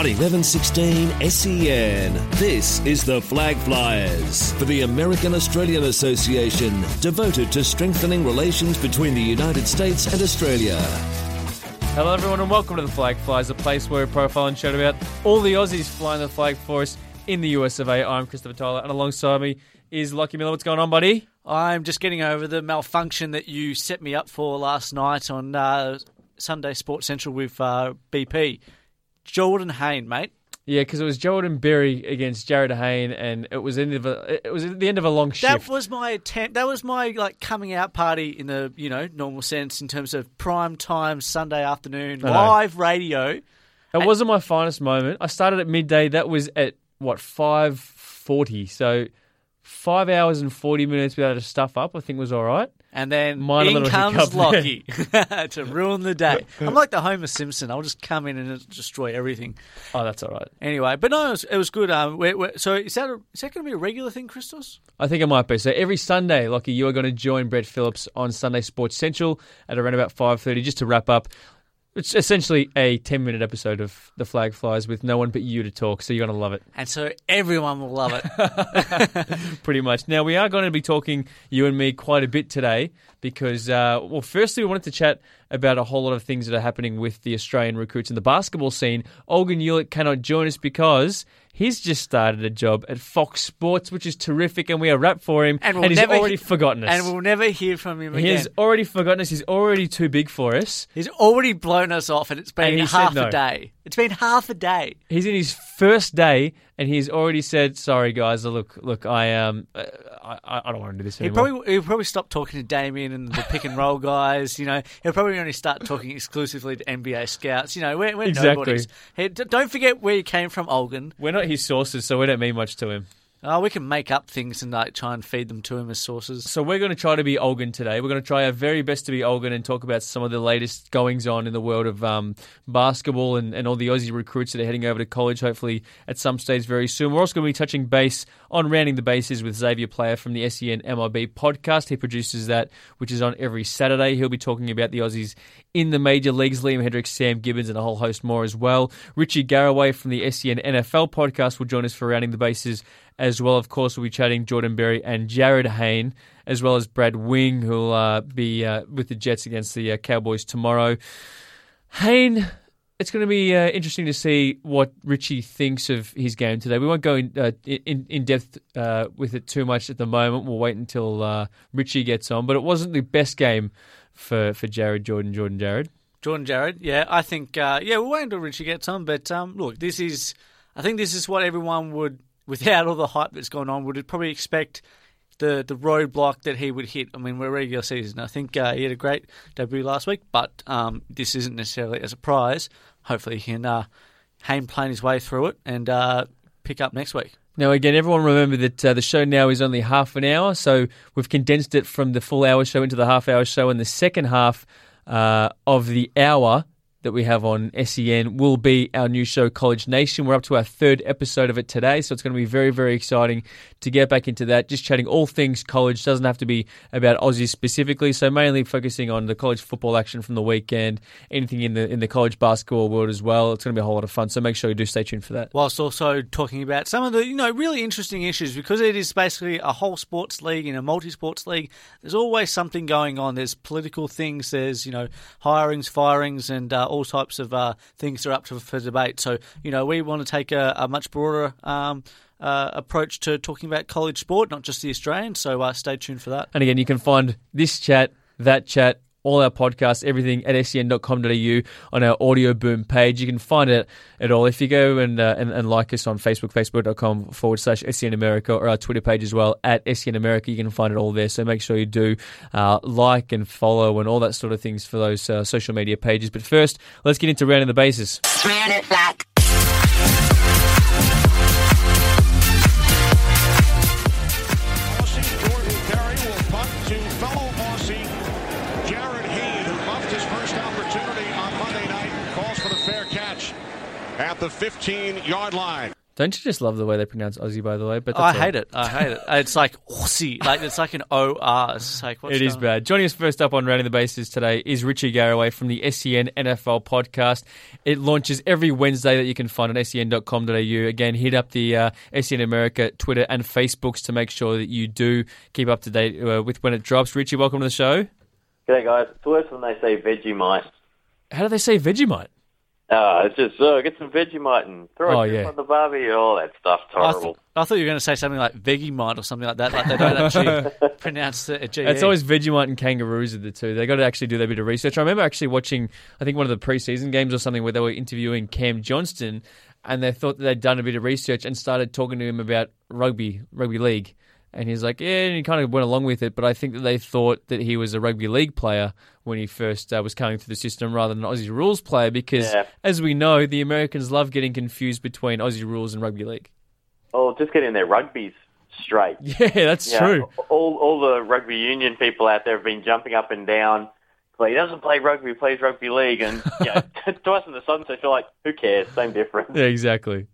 on 1116 SEN. This is the Flag Flyers for the American Australian Association, devoted to strengthening relations between the United States and Australia. Hello everyone and welcome to the Flag Flyers, a place where we profile and chat about all the Aussies flying the flag for us in the US of A. I'm Christopher Tyler and alongside me is Lachie Miller. What's going on, buddy? I'm just getting over the malfunction that you set me up for last night on Sunday Sports Central with BP. Jordan Hayne, mate. Yeah, because it was Jordan Berry against Jarryd Hayne, and it was at the end of a long shift. That was my attempt. That was my coming out party in the normal sense in terms of prime time Sunday afternoon live radio. It wasn't my finest moment. I started at midday. That was at 5:40. So 5 hours and 40 minutes without a stuff up, I think, was all right. And then in comes Lachie to ruin the day. I'm like the Homer Simpson. I'll just come in and destroy everything. Oh, that's all right. Anyway, but no, it was good. So is that going to be a regular thing, Christos? I think it might be. So every Sunday, Lachie, you are going to join Brett Phillips on Sunday Sports Central at around about 5:30 just to wrap up. It's essentially a 10-minute episode of The Flag Flies with no one but you to talk, so you're going to love it. And so everyone will love it. Pretty much. Now, we are going to be talking, you and me, quite a bit today because, firstly, we wanted to chat about a whole lot of things that are happening with the Australian recruits in the basketball scene. Olga Neulick cannot join us because he's just started a job at Fox Sports, which is terrific, and we are wrapped for him, and he's already forgotten us. And we'll never hear from him again. He's already forgotten us. He's already too big for us. He's already blown us off, and it's been half a day. It's been half a day. He's in his first day, and he's already said, sorry, guys, look, I don't want to do this anymore. He'll probably stop talking to Damien and the Pick and Roll guys. He'll probably only start talking exclusively to NBA scouts. We're nobodies. Hey, don't forget where you came from, Olgan. We're not his sources, so we don't mean much to him. Oh, we can make up things and try and feed them to him as sources. So we're going to try to be Olgan today. We're going to try our very best to be Olgan and talk about some of the latest goings-on in the world of basketball and all the Aussie recruits that are heading over to college, hopefully at some stage very soon. We're also going to be touching base on Rounding the Bases with Xavier Player from the SEN MLB podcast. He produces that, which is on every Saturday. He'll be talking about the Aussies in the major leagues, Liam Hendricks, Sam Gibbons, and a whole host more as well. Richie Garraway from the SEN NFL podcast will join us for Rounding the Bases as well. Of course, we'll be chatting Jordan Berry and Jarryd Hayne, as well as Brad Wing, who'll be with the Jets against the Cowboys tomorrow. Hayne, it's going to be interesting to see what Richie thinks of his game today. We won't go in depth with it too much at the moment. We'll wait until Richie gets on. But it wasn't the best game for Jordan Jarryd. Jordan Jarryd, yeah. I think, we'll wait until Richie gets on. But look, I think this is what everyone would, without all the hype that's gone on, would probably expect the roadblock that he would hit. I mean, we're regular season. I think he had a great debut last week, but this isn't necessarily a surprise. Hopefully he can plane his way through it and pick up next week. Now, again, everyone remember that the show now is only half an hour, so we've condensed it from the full-hour show into the half-hour show, and the second half of the hour that we have on SEN will be our new show, College Nation. We're up to our third episode of it today, so it's going to be very, very exciting to get back into that, just chatting all things college. Doesn't have to be about Aussies specifically, so mainly focusing on the college football action from the weekend, anything in the college basketball world as well. It's going to be a whole lot of fun, so make sure you do stay tuned for that. Whilst also talking about some of the really interesting issues, because it is basically a whole sports league and a multi-sports league, there's always something going on. There's political things, there's hirings, firings, and all types of things are up for debate. So, we want to take a much broader approach to talking about college sport, not just the Australian. So stay tuned for that. And again, you can find this chat, that chat, all our podcasts, everything at sen.com.au on our Audio Boom page. You can find it at all. If you go and like us on Facebook, facebook.com/SEN America, or our Twitter page as well, at SEN America, you can find it all there. So make sure you do like and follow and all that sort of things for those social media pages. But first, let's get into Rounding the Bases. Round it back. At the 15-yard line. Don't you just love the way they pronounce Aussie, by the way? But that's I hate it. It's like Aussie. Like, it's like an O-R. It's like, what's it is bad. Joining us first up on Rounding the Bases today is Richie Garraway from the SEN NFL podcast. It launches every Wednesday that you can find on sen.com.au. Again, hit up the SEN America, Twitter and Facebooks to make sure that you do keep up to date with when it drops. Richie, welcome to the show. G'day, guys. It's worse when they say Vegemite. How do they say Vegemite? It's just, get some Vegemite and throw it on the barbie, all that stuff. Horrible. I thought you were going to say something like Vegemite or something like that, like they don't actually pronounce the G-E. It's always Vegemite and kangaroos are the two. They've got to actually do their bit of research. I remember actually watching, I think, one of the preseason games or something where they were interviewing Cam Johnston and they thought that they'd done a bit of research and started talking to him about rugby league. And he's like, yeah, and he kind of went along with it, but I think that they thought that he was a rugby league player when he first was coming through the system rather than an Aussie rules player because, as we know, the Americans love getting confused between Aussie rules and rugby league. Oh, just getting their rugby's straight. Yeah, that's true. All the rugby union people out there have been jumping up and down. He doesn't play rugby, he plays rugby league. And to us in the Sunset, you're like, who cares? Same difference. Yeah, exactly.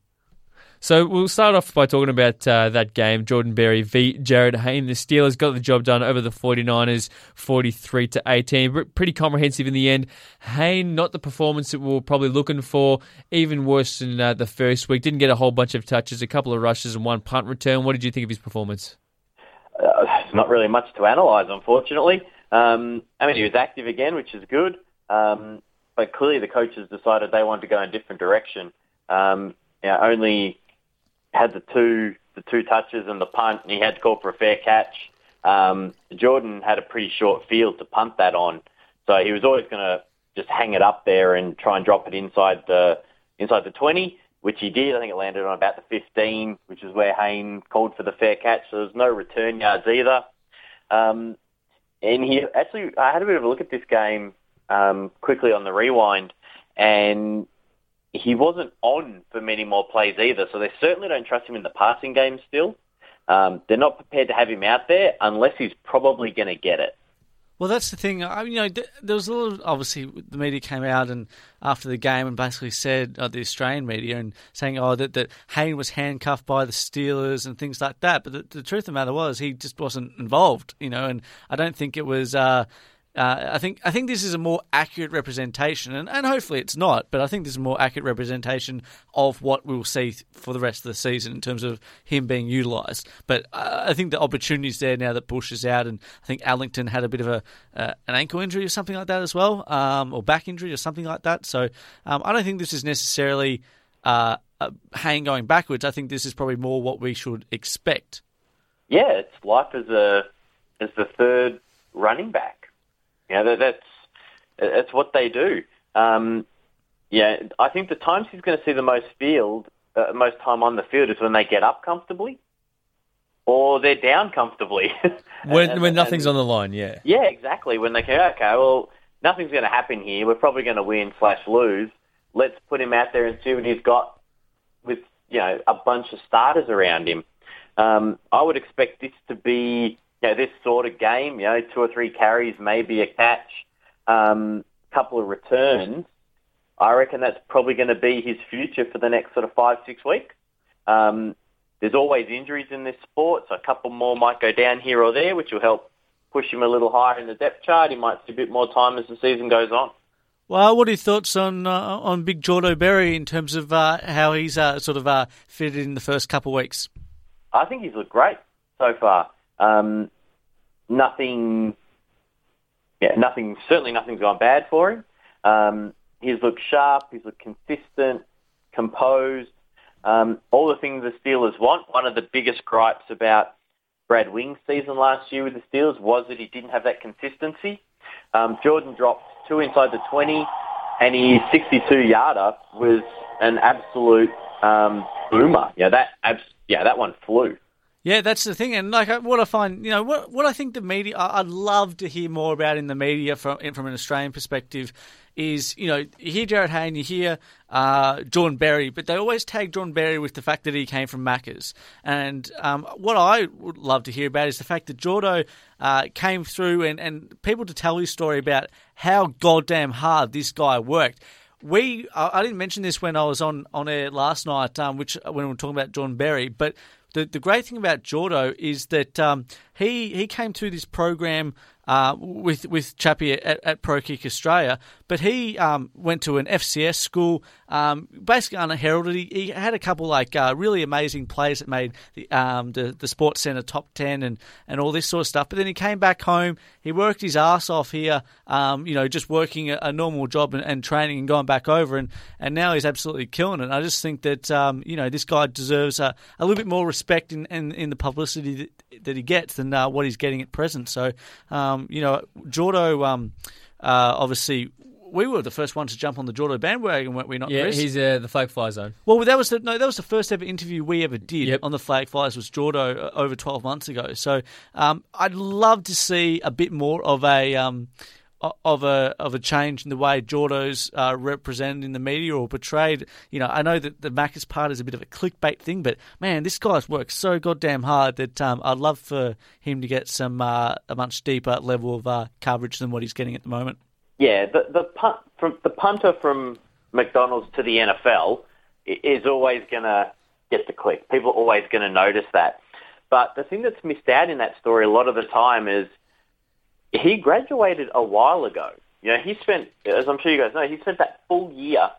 So we'll start off by talking about that game, Jordan Berry v. Jarryd Hayne. The Steelers got the job done over the 49ers, 43-18. Pretty comprehensive in the end. Hayne, not the performance that we were probably looking for, even worse than the first week. Didn't get a whole bunch of touches, a couple of rushes and one punt return. What did you think of his performance? Not really much to analyse, unfortunately. I mean, he was active again, which is good. But clearly the coaches decided they wanted to go in a different direction. Only had the two touches and the punt, and he had to call for a fair catch. Jordan had a pretty short field to punt that on, so he was always going to just hang it up there and try and drop it inside the 20, which he did. I think it landed on about the 15, which is where Hayne called for the fair catch. So there's no return yards either. And he actually, I had a bit of a look at this game quickly on the rewind, and he wasn't on for many more plays either, so they certainly don't trust him in the passing game still. They're not prepared to have him out there unless he's probably going to get it. Well, that's the thing. I mean, there was a little... Obviously, the media came out and after the game and basically said, the Australian media, and saying that Hayne was handcuffed by the Steelers and things like that. But the truth of the matter was he just wasn't involved, and I don't think it was... I think this is a more accurate representation, and hopefully it's not, but I think this is a more accurate representation of what we'll see for the rest of the season in terms of him being utilised. But I think the opportunity's there now that Bush is out, and I think Allington had a bit of an ankle injury or something like that as well, or back injury or something like that. So I don't think this is necessarily Hayne going backwards. I think this is probably more what we should expect. Yeah, it's life as the third running back. That's what they do. I think the times he's going to see the most time on the field is when they get up comfortably, or they're down comfortably. when nothing's on the line, yeah. Yeah, exactly. When they go, okay, well, nothing's going to happen here. We're probably going to win/lose. Let's put him out there and see what he's got with a bunch of starters around him. I would expect this to be. This sort of game, 2 or 3 carries, maybe a catch, couple of returns. I reckon that's probably going to be his future for the next sort of 5-6 weeks. There's always injuries in this sport, so a couple more might go down here or there, which will help push him a little higher in the depth chart. He might see a bit more time as the season goes on. Well, what are your thoughts on Big Jordan Berry in terms of how he's sort of fitted in the first couple of weeks? I think he's looked great so far. Certainly nothing's gone bad for him. He's looked sharp, he's looked consistent, composed, all the things the Steelers want. One of the biggest gripes about Brad Wing's season last year with the Steelers was that he didn't have that consistency. Jordan dropped 2 inside the 20, and his 62-yarder was an absolute boomer. That one flew. Yeah, that's the thing, and like what I find, what I think the media, I'd love to hear more about in the media from an Australian perspective, is you hear Jarryd Hayne, you hear Jordan Berry, but they always tag Jordan Berry with the fact that he came from Macca's, and what I would love to hear about is the fact that Jordo came through and people to tell his story about how goddamn hard this guy worked. I didn't mention this when I was on air last night, which when we were talking about Jordan Berry, but the great thing about Jordo is that he came through this program with Chappie at Pro Kick Australia, but he went to an FCS school, basically unheralded. He had a couple really amazing plays that made the Sports Centre top 10 and all this sort of stuff. But then he came back home. He worked his ass off here, just working a normal job and training and going back over. And now he's absolutely killing it. I just think that this guy deserves a little bit more respect in the publicity that he gets than what he's getting at present. So. Jordo, obviously, we were the first one to jump on the Jordo bandwagon, weren't we? Not yeah, Chris? He's the Flag Fly Zone. Well, that was the first ever interview we ever did on the Flag Flies was Jordo over 12 months ago. So I'd love to see a bit more of a change in the way Jordo's represented in the media or portrayed. You know, I know that the Macca's part is a bit of a clickbait thing, but man, this guy's worked so goddamn hard that I'd love for him to get some a much deeper level of coverage than what he's getting at the moment. Yeah, the punter from McDonald's to the NFL is always going to get the click. People are always going to notice that. But the thing that's missed out in that story a lot of the time is he graduated a while ago. You know, he spent, as I'm sure you guys know, he spent that full year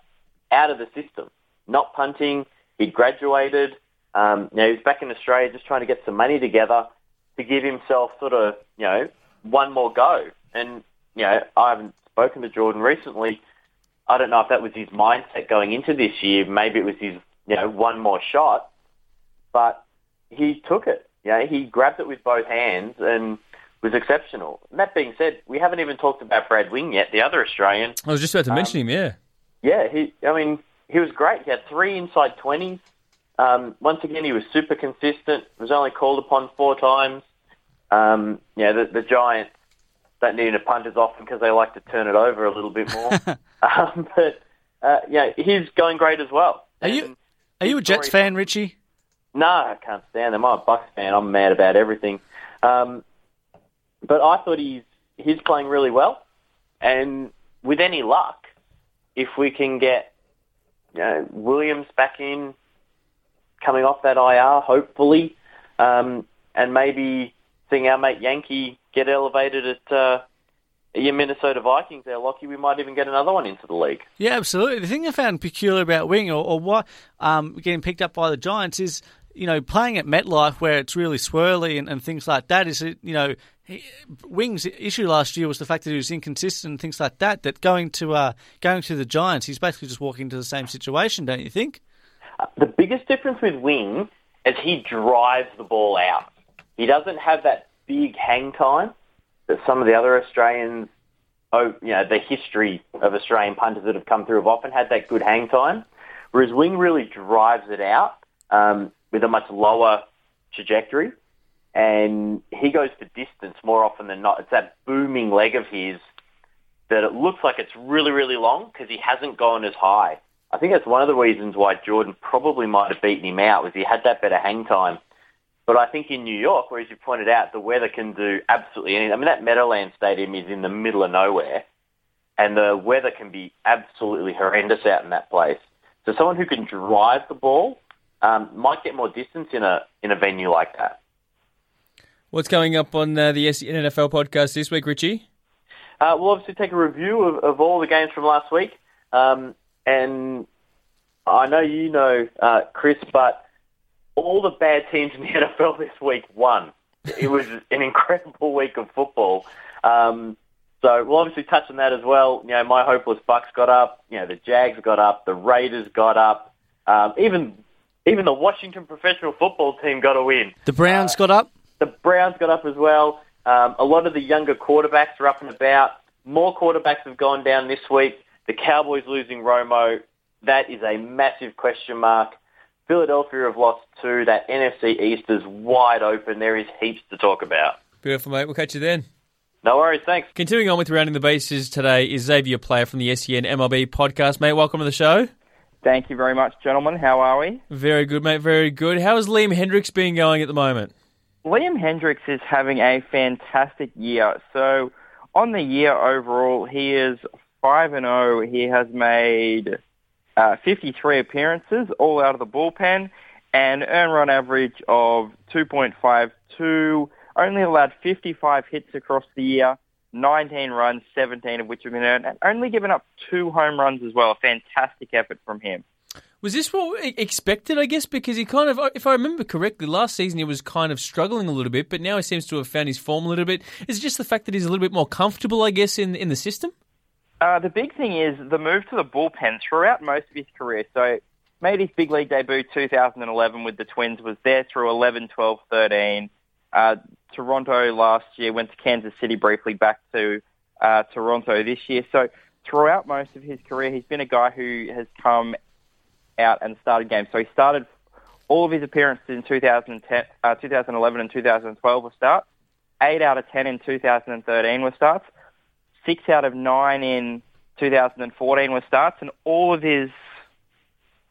out of the system, not punting. He graduated. He was back in Australia just trying to get some money together to give himself sort of, one more go. And, I haven't spoken to Jordan recently. I don't know if that was his mindset going into this year. Maybe it was his, one more shot. But he took it. He grabbed it with both hands and was exceptional. And that being said, we haven't even talked about Brad Wing yet, the other Australian. I was just about to mention him, yeah. Yeah, he was great. He had 3 inside 20s. Once again, he was super consistent. Was only called upon 4 times. The Giants don't need a punters often because they like to turn it over a little bit more. He's going great as well. Are you a Jets fan, Richie? No, I can't stand them. I'm a Bucks fan. I'm mad about everything. But I thought he's playing really well, and with any luck, if we can get Williams back in, coming off that IR, hopefully, and maybe seeing our mate Yankee get elevated at your Minnesota Vikings there, Lachie, we might even get another one into the league. Yeah, absolutely. The thing I found peculiar about Wing or what getting picked up by the Giants is, playing at MetLife where it's really swirly and things like that is, Wing's issue last year was the fact that he was inconsistent and things like that. That going to the Giants, he's basically just walking into the same situation, don't you think? The biggest difference with Wing is he drives the ball out. He doesn't have that big hang time that some of the other Australians, the history of Australian punters that have come through have often had that good hang time. Whereas Wing really drives it out with a much lower trajectory. And he goes for distance more often than not. It's that booming leg of his that it looks like it's really, really long because he hasn't gone as high. I think that's one of the reasons why Jordan probably might have beaten him out was he had that better hang time. But I think in New York, where as you pointed out, the weather can do absolutely anything. I mean, that Meadowlands Stadium is in the middle of nowhere, and the weather can be absolutely horrendous out in that place. So someone who can drive the ball might get more distance in a venue like that. What's going up on the SEN NFL podcast this week, Richie? We'll obviously take a review of all the games from last week. And I know you know, Chris, but all the bad teams in the NFL this week won. It was an incredible week of football. So we'll obviously touch on that as well. My hopeless Bucks got up. The Jags got up. The Raiders got up. Even the Washington professional football team got a win. The Browns got up. The Browns got up as well. A lot of the younger quarterbacks are up and about. More quarterbacks have gone down this week. The Cowboys losing Romo. That is a massive question mark. Philadelphia have lost 2. That NFC East is wide open. There is heaps to talk about. Beautiful, mate. We'll catch you then. No worries. Thanks. Continuing on with Rounding the Bases today is Xavier Player from the SEN MLB podcast. Mate, welcome to the show. Thank you very much, gentlemen. How are we? Very good, mate. Very good. How has Liam Hendricks been going at the moment? Liam Hendricks is having a fantastic year. So on the year overall, he is 5-0. He has made 53 appearances, all out of the bullpen, and earned run average of 2.52. Only allowed 55 hits across the year, 19 runs, 17 of which have been earned, and only given up 2 home runs as well. A fantastic effort from him. Was this what expected, I guess? Because he kind of, if I remember correctly, last season he was kind of struggling a little bit, but now he seems to have found his form a little bit. Is it just the fact that he's a little bit more comfortable, I guess, in the system? The big thing is the move to the bullpen throughout most of his career. So made his big league debut 2011 with the Twins, was there through 11, 12, 13. Toronto last year, went to Kansas City briefly, back to Toronto this year. So throughout most of his career, he's been a guy who has come out and started games. So he started all of his appearances in 2011 and 2012 were starts. 8 out of 10 in 2013 were starts. 6 out of 9 in 2014 were starts, and all of his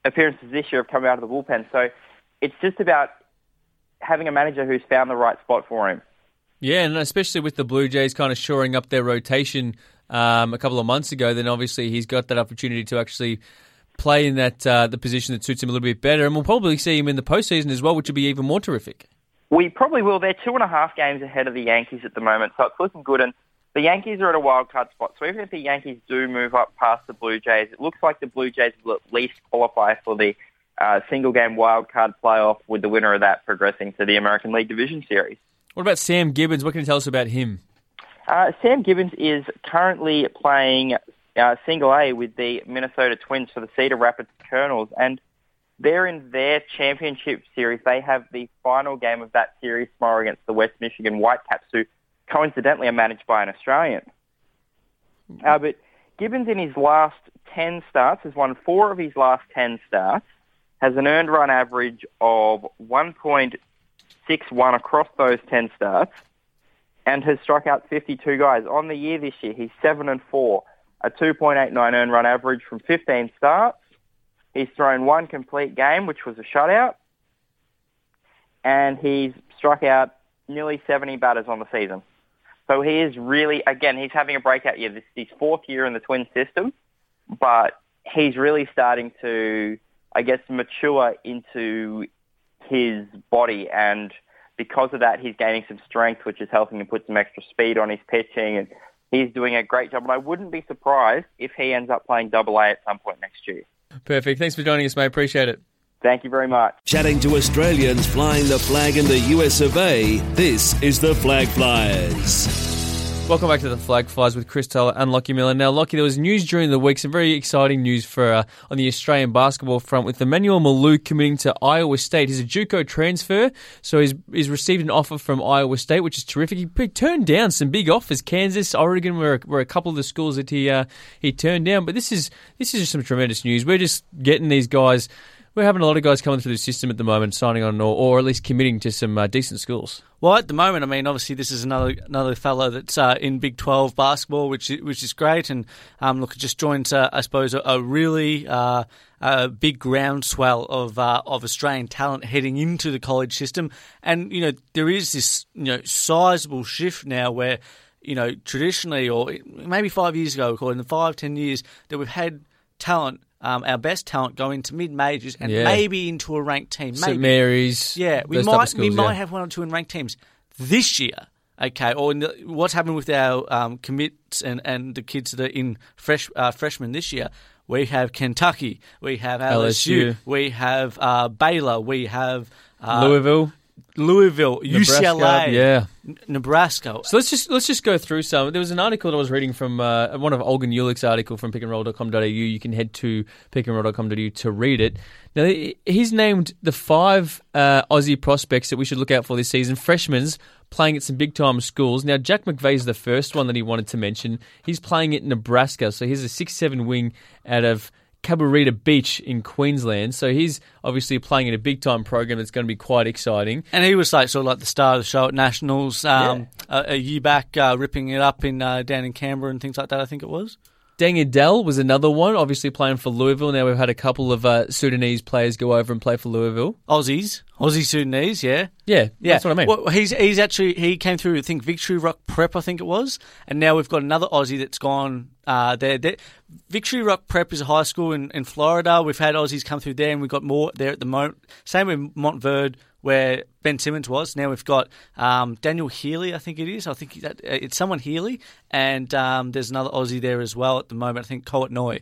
appearances this year have come out of the bullpen. So it's just about having a manager who's found the right spot for him. Yeah, and especially with the Blue Jays kind of shoring up their rotation a couple of months ago, then obviously he's got that opportunity to actually play in that the position that suits him a little bit better, and we'll probably see him in the postseason as well, which would be even more terrific. We probably will. They're 2.5 games ahead of the Yankees at the moment, so it's looking good, and the Yankees are at a wild card spot, so even if the Yankees do move up past the Blue Jays, it looks like the Blue Jays will at least qualify for the single-game wild card playoff, with the winner of that progressing to the American League Division Series. What about Sam Gibbons? What can you tell us about him? Sam Gibbons is currently playing Single A with the Minnesota Twins for the Cedar Rapids Colonels, and they're in their championship series. They have the final game of that series tomorrow against the West Michigan Whitecaps, who coincidentally are managed by an Australian. But Gibbons in his last 10 starts has won 4 of his last 10 starts, has an earned run average of 1.61 across those 10 starts, and has struck out 52 guys. On the year this year, he's 7-4. A 2.89 earned run average from 15 starts. He's thrown 1 complete game, which was a shutout. And he's struck out nearly 70 batters on the season. So he is really, again, he's having a breakout year. This is his 4th year in the Twin system, but he's really starting to, I guess, mature into his body. And because of that, he's gaining some strength, which is helping him put some extra speed on his pitching, and he's doing a great job, and I wouldn't be surprised if he ends up playing Double-A at some point next year. Perfect. Thanks for joining us, mate. Appreciate it. Thank you very much. Chatting to Australians flying the flag in the US of A, this is the Flag Flyers. Welcome back to the Flag Flyers with Chris Tyler and Lachie Miller. Now, Lachie, there was news during the week, some very exciting news for on the Australian basketball front, with Emmanuel Malou committing to Iowa State. He's a JUCO transfer, so he's received an offer from Iowa State, which is terrific. He turned down some big offers. Kansas, Oregon were a couple of the schools that he turned down. But this is just some tremendous news. We're just getting these guys. We're having a lot of guys coming through the system at the moment, signing on or at least committing to some decent schools. Well, at the moment, I mean, obviously this is another fellow that's in Big 12 basketball, which is great. And look, just joins, I suppose, a really big groundswell of Australian talent heading into the college system. And you know, there is this sizable shift now where traditionally, or maybe 5 years ago, or in the 5-10 years that we've had talent. Our best talent go into mid-majors and maybe into a ranked team. Maybe. St. Mary's. Yeah, we might have 1 or 2 in ranked teams this year. Okay, or in what's happened with our commits and the kids that are in freshmen this year. We have Kentucky, we have LSU. We have Baylor, we have Louisville, UCLA, Nebraska. So let's just go through some. There was an article that I was reading from one of Olga Neulick's article from pickandroll.com.au. You can head to pickandroll.com.au to read it. Now, he's named the 5 Aussie prospects that we should look out for this season. Freshmen playing at some big-time schools. Now, Jack McVeigh's the first one that he wanted to mention. He's playing at Nebraska, so he's a 6'7" wing out of Cabarita Beach in Queensland, so he's obviously playing in a big-time program that's going to be quite exciting. And he was like the star of the show at Nationals a year back, ripping it up in down in Canberra and things like that, I think it was. Deng Adel was another one, obviously playing for Louisville. Now we've had a couple of Sudanese players go over and play for Louisville. Aussies. Aussie Sudanese, yeah? Yeah, that's what I mean. Well, he's actually, he came through, I think, Victory Rock Prep, I think it was, and now we've got another Aussie that's gone there. Victory Rock Prep is a high school in Florida. We've had Aussies come through there, and we've got more there at the moment. Same with Montverde, where Ben Simmons was. Now we've got Daniel Healy, I think it is. I think that it's someone Healy, and there's another Aussie there as well at the moment, I think Coet Noy.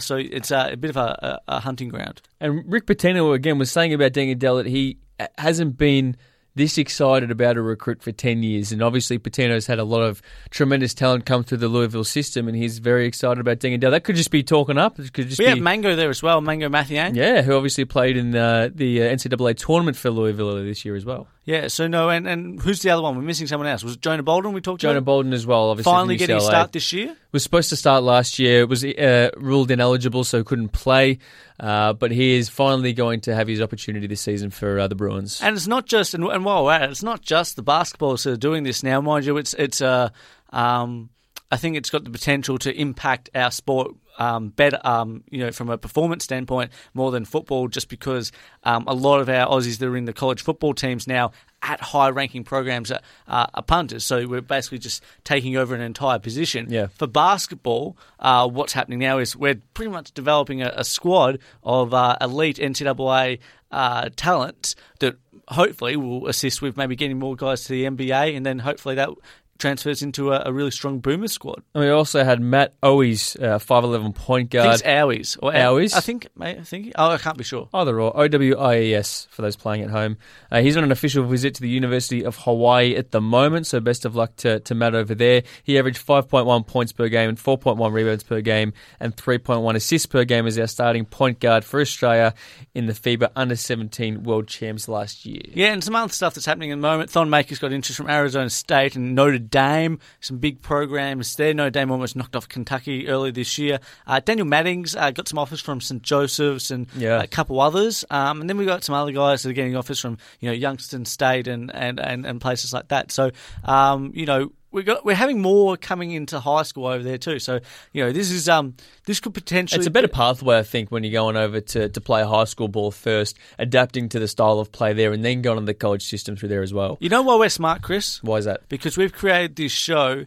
So it's a bit of a hunting ground. And Rick Pitino, again, was saying about Deng Adel that he hasn't been this excited about a recruit for 10 years, and obviously Pitino's had a lot of tremendous talent come through the Louisville system, and he's very excited about Deng Adel. That could just be talking up. It could just we have Mango there as well, Mangok Mathiang. Yeah, who obviously played in the NCAA tournament for Louisville this year as well. Yeah, so no, and who's the other one? We're missing someone else. Was it Jonah Bolden we talked to? Jonah Bolden as well, obviously. Finally getting a start this year? Was supposed to start last year. It was ruled ineligible, so couldn't play. But he is finally going to have his opportunity this season for the Bruins. And it's not just, and while we're at it, it's not just the basketballists that are doing this now. Mind you, it's I think it's got the potential to impact our sport better, from a performance standpoint, more than football, just because a lot of our Aussies that are in the college football teams now at high-ranking programs are punters. So we're basically just taking over an entire position. Yeah. For basketball, what's happening now is we're pretty much developing a squad of elite NCAA talent that hopefully will assist with maybe getting more guys to the NBA, and then hopefully that transfers into a really strong boomer squad. And we also had Matt Owie's 5'11" point guard. I think it's Owies. Or Owies. I think. Oh, I can't be sure. Either or. O-W-I-E-S for those playing at home. He's on an official visit to the University of Hawaii at the moment, so best of luck to Matt over there. He averaged 5.1 points per game and 4.1 rebounds per game and 3.1 assists per game as our starting point guard for Australia in the FIBA Under-17 World Champs last year. Yeah, and some other stuff that's happening at the moment. Thon Maker's got interest from Arizona State and Notre Dame, some big programs there. Notre Dame almost knocked off Kentucky early this year. Daniel Maddings got some offers from St. Joseph's and a couple others. And then we got some other guys that are getting offers from Youngstown State and places like that. So, we're having more coming into high school over there too. So, this is this could potentially... It's a better pathway, I think, when you're going over to play high school ball first, adapting to the style of play there, and then going on the college system through there as well. You know why we're smart, Chris? Why is that? Because we've created this show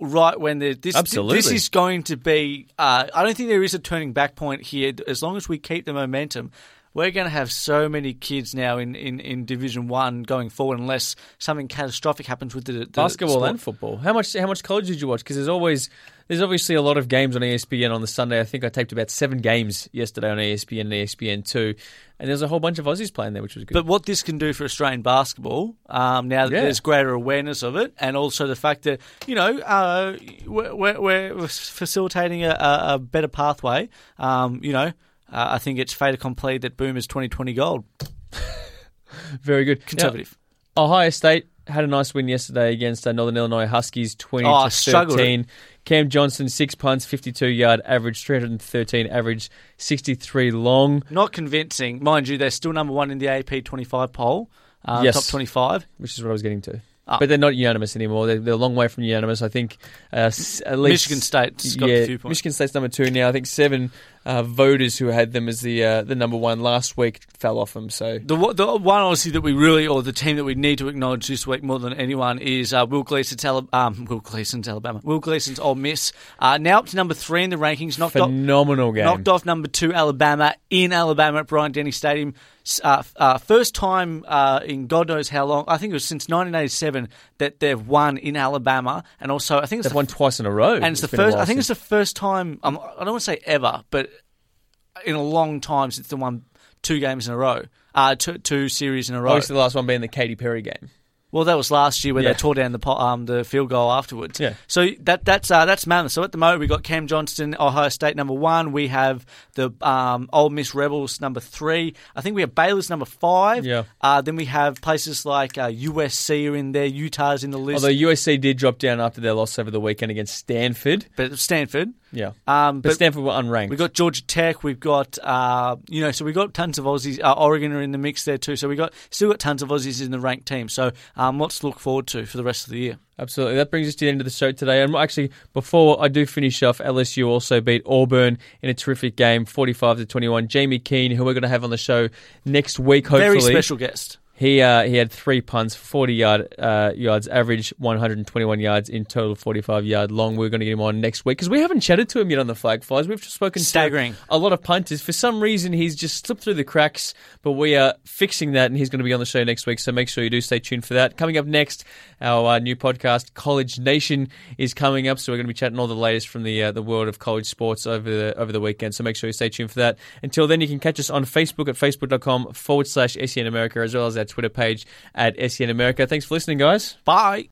right when this... Absolutely. This is going to be... I don't think there is a turning back point here. As long as we keep the momentum, we're going to have so many kids now in Division 1 going forward, unless something catastrophic happens with the basketball sport. And football. How much college did you watch? Because there's obviously a lot of games on ESPN on the Sunday. I think I taped about 7 games yesterday on ESPN and ESPN2, and there's a whole bunch of Aussies playing there, which was good. But what this can do for Australian basketball, now that there's greater awareness of it, and also the fact that, we're facilitating a better pathway, I think it's fait accompli that Boomers 2020 gold. Very good. Conservative. Now, Ohio State had a nice win yesterday against Northern Illinois Huskies, 20-13. Cam Johnston, 6 punts, 52-yard average, 313 average, 63 long. Not convincing. Mind you, they're still number one in the AP 25 poll, top 25. Which is what I was getting to. But they're not unanimous anymore. They're a long way from unanimous. I think at least Michigan State's got a few points. Michigan State's number 2 now. I think 7 voters who had them as the number 1 last week fell off them. So the one obviously that we really, or the team that we need to acknowledge this week more than anyone, is Will Gleason's Ole Miss. Now up to number 3 in the rankings. Phenomenal game. Knocked off number 2 Alabama in Alabama at Bryant-Denny Stadium. First time in God knows how long, I think it was since 1987, that they've won in Alabama, and also I think they've won twice in a row. And it's the first. I think it's the first time. I don't want to say ever, but in a long time since they won 2 games in a row, two series in a row. Obviously, the last one being the Katy Perry game. Well, that was last year where they tore down the field goal afterwards. Yeah. So that's madness. So at the moment, we've got Cam Johnston, Ohio State, number 1. We have the Ole Miss Rebels, number 3. I think we have Baylor's, number 5. Yeah. Then we have places like USC are in there. Utah's in the list. Although USC did drop down after their loss over the weekend against Stanford. Yeah. But Stanford were unranked. We've got Georgia Tech. We've got, so we've got tons of Aussies. Oregon are in the mix there too. So we've still got tons of Aussies in the ranked team. So lots to look forward to for the rest of the year. Absolutely. That brings us to the end of the show today. And actually, before I do finish off, LSU also beat Auburn in a terrific game, 45-21. Jamie Keane, who we're going to have on the show next week, hopefully. Very special guest. He had three punts, 40 yards average, 121 yards in total, 45-yard long. We're going to get him on next week because we haven't chatted to him yet on the Flag Flies. We've just spoken to a lot of punters. For some reason, he's just slipped through the cracks, but we are fixing that, and he's going to be on the show next week, so make sure you do stay tuned for that. Coming up next, our new podcast, College Nation, is coming up, so we're going to be chatting all the latest from the world of college sports over the weekend, so make sure you stay tuned for that. Until then, you can catch us on Facebook at facebook.com/SEN America, as well as our Twitter page at SEN America. Thanks for listening, guys. Bye.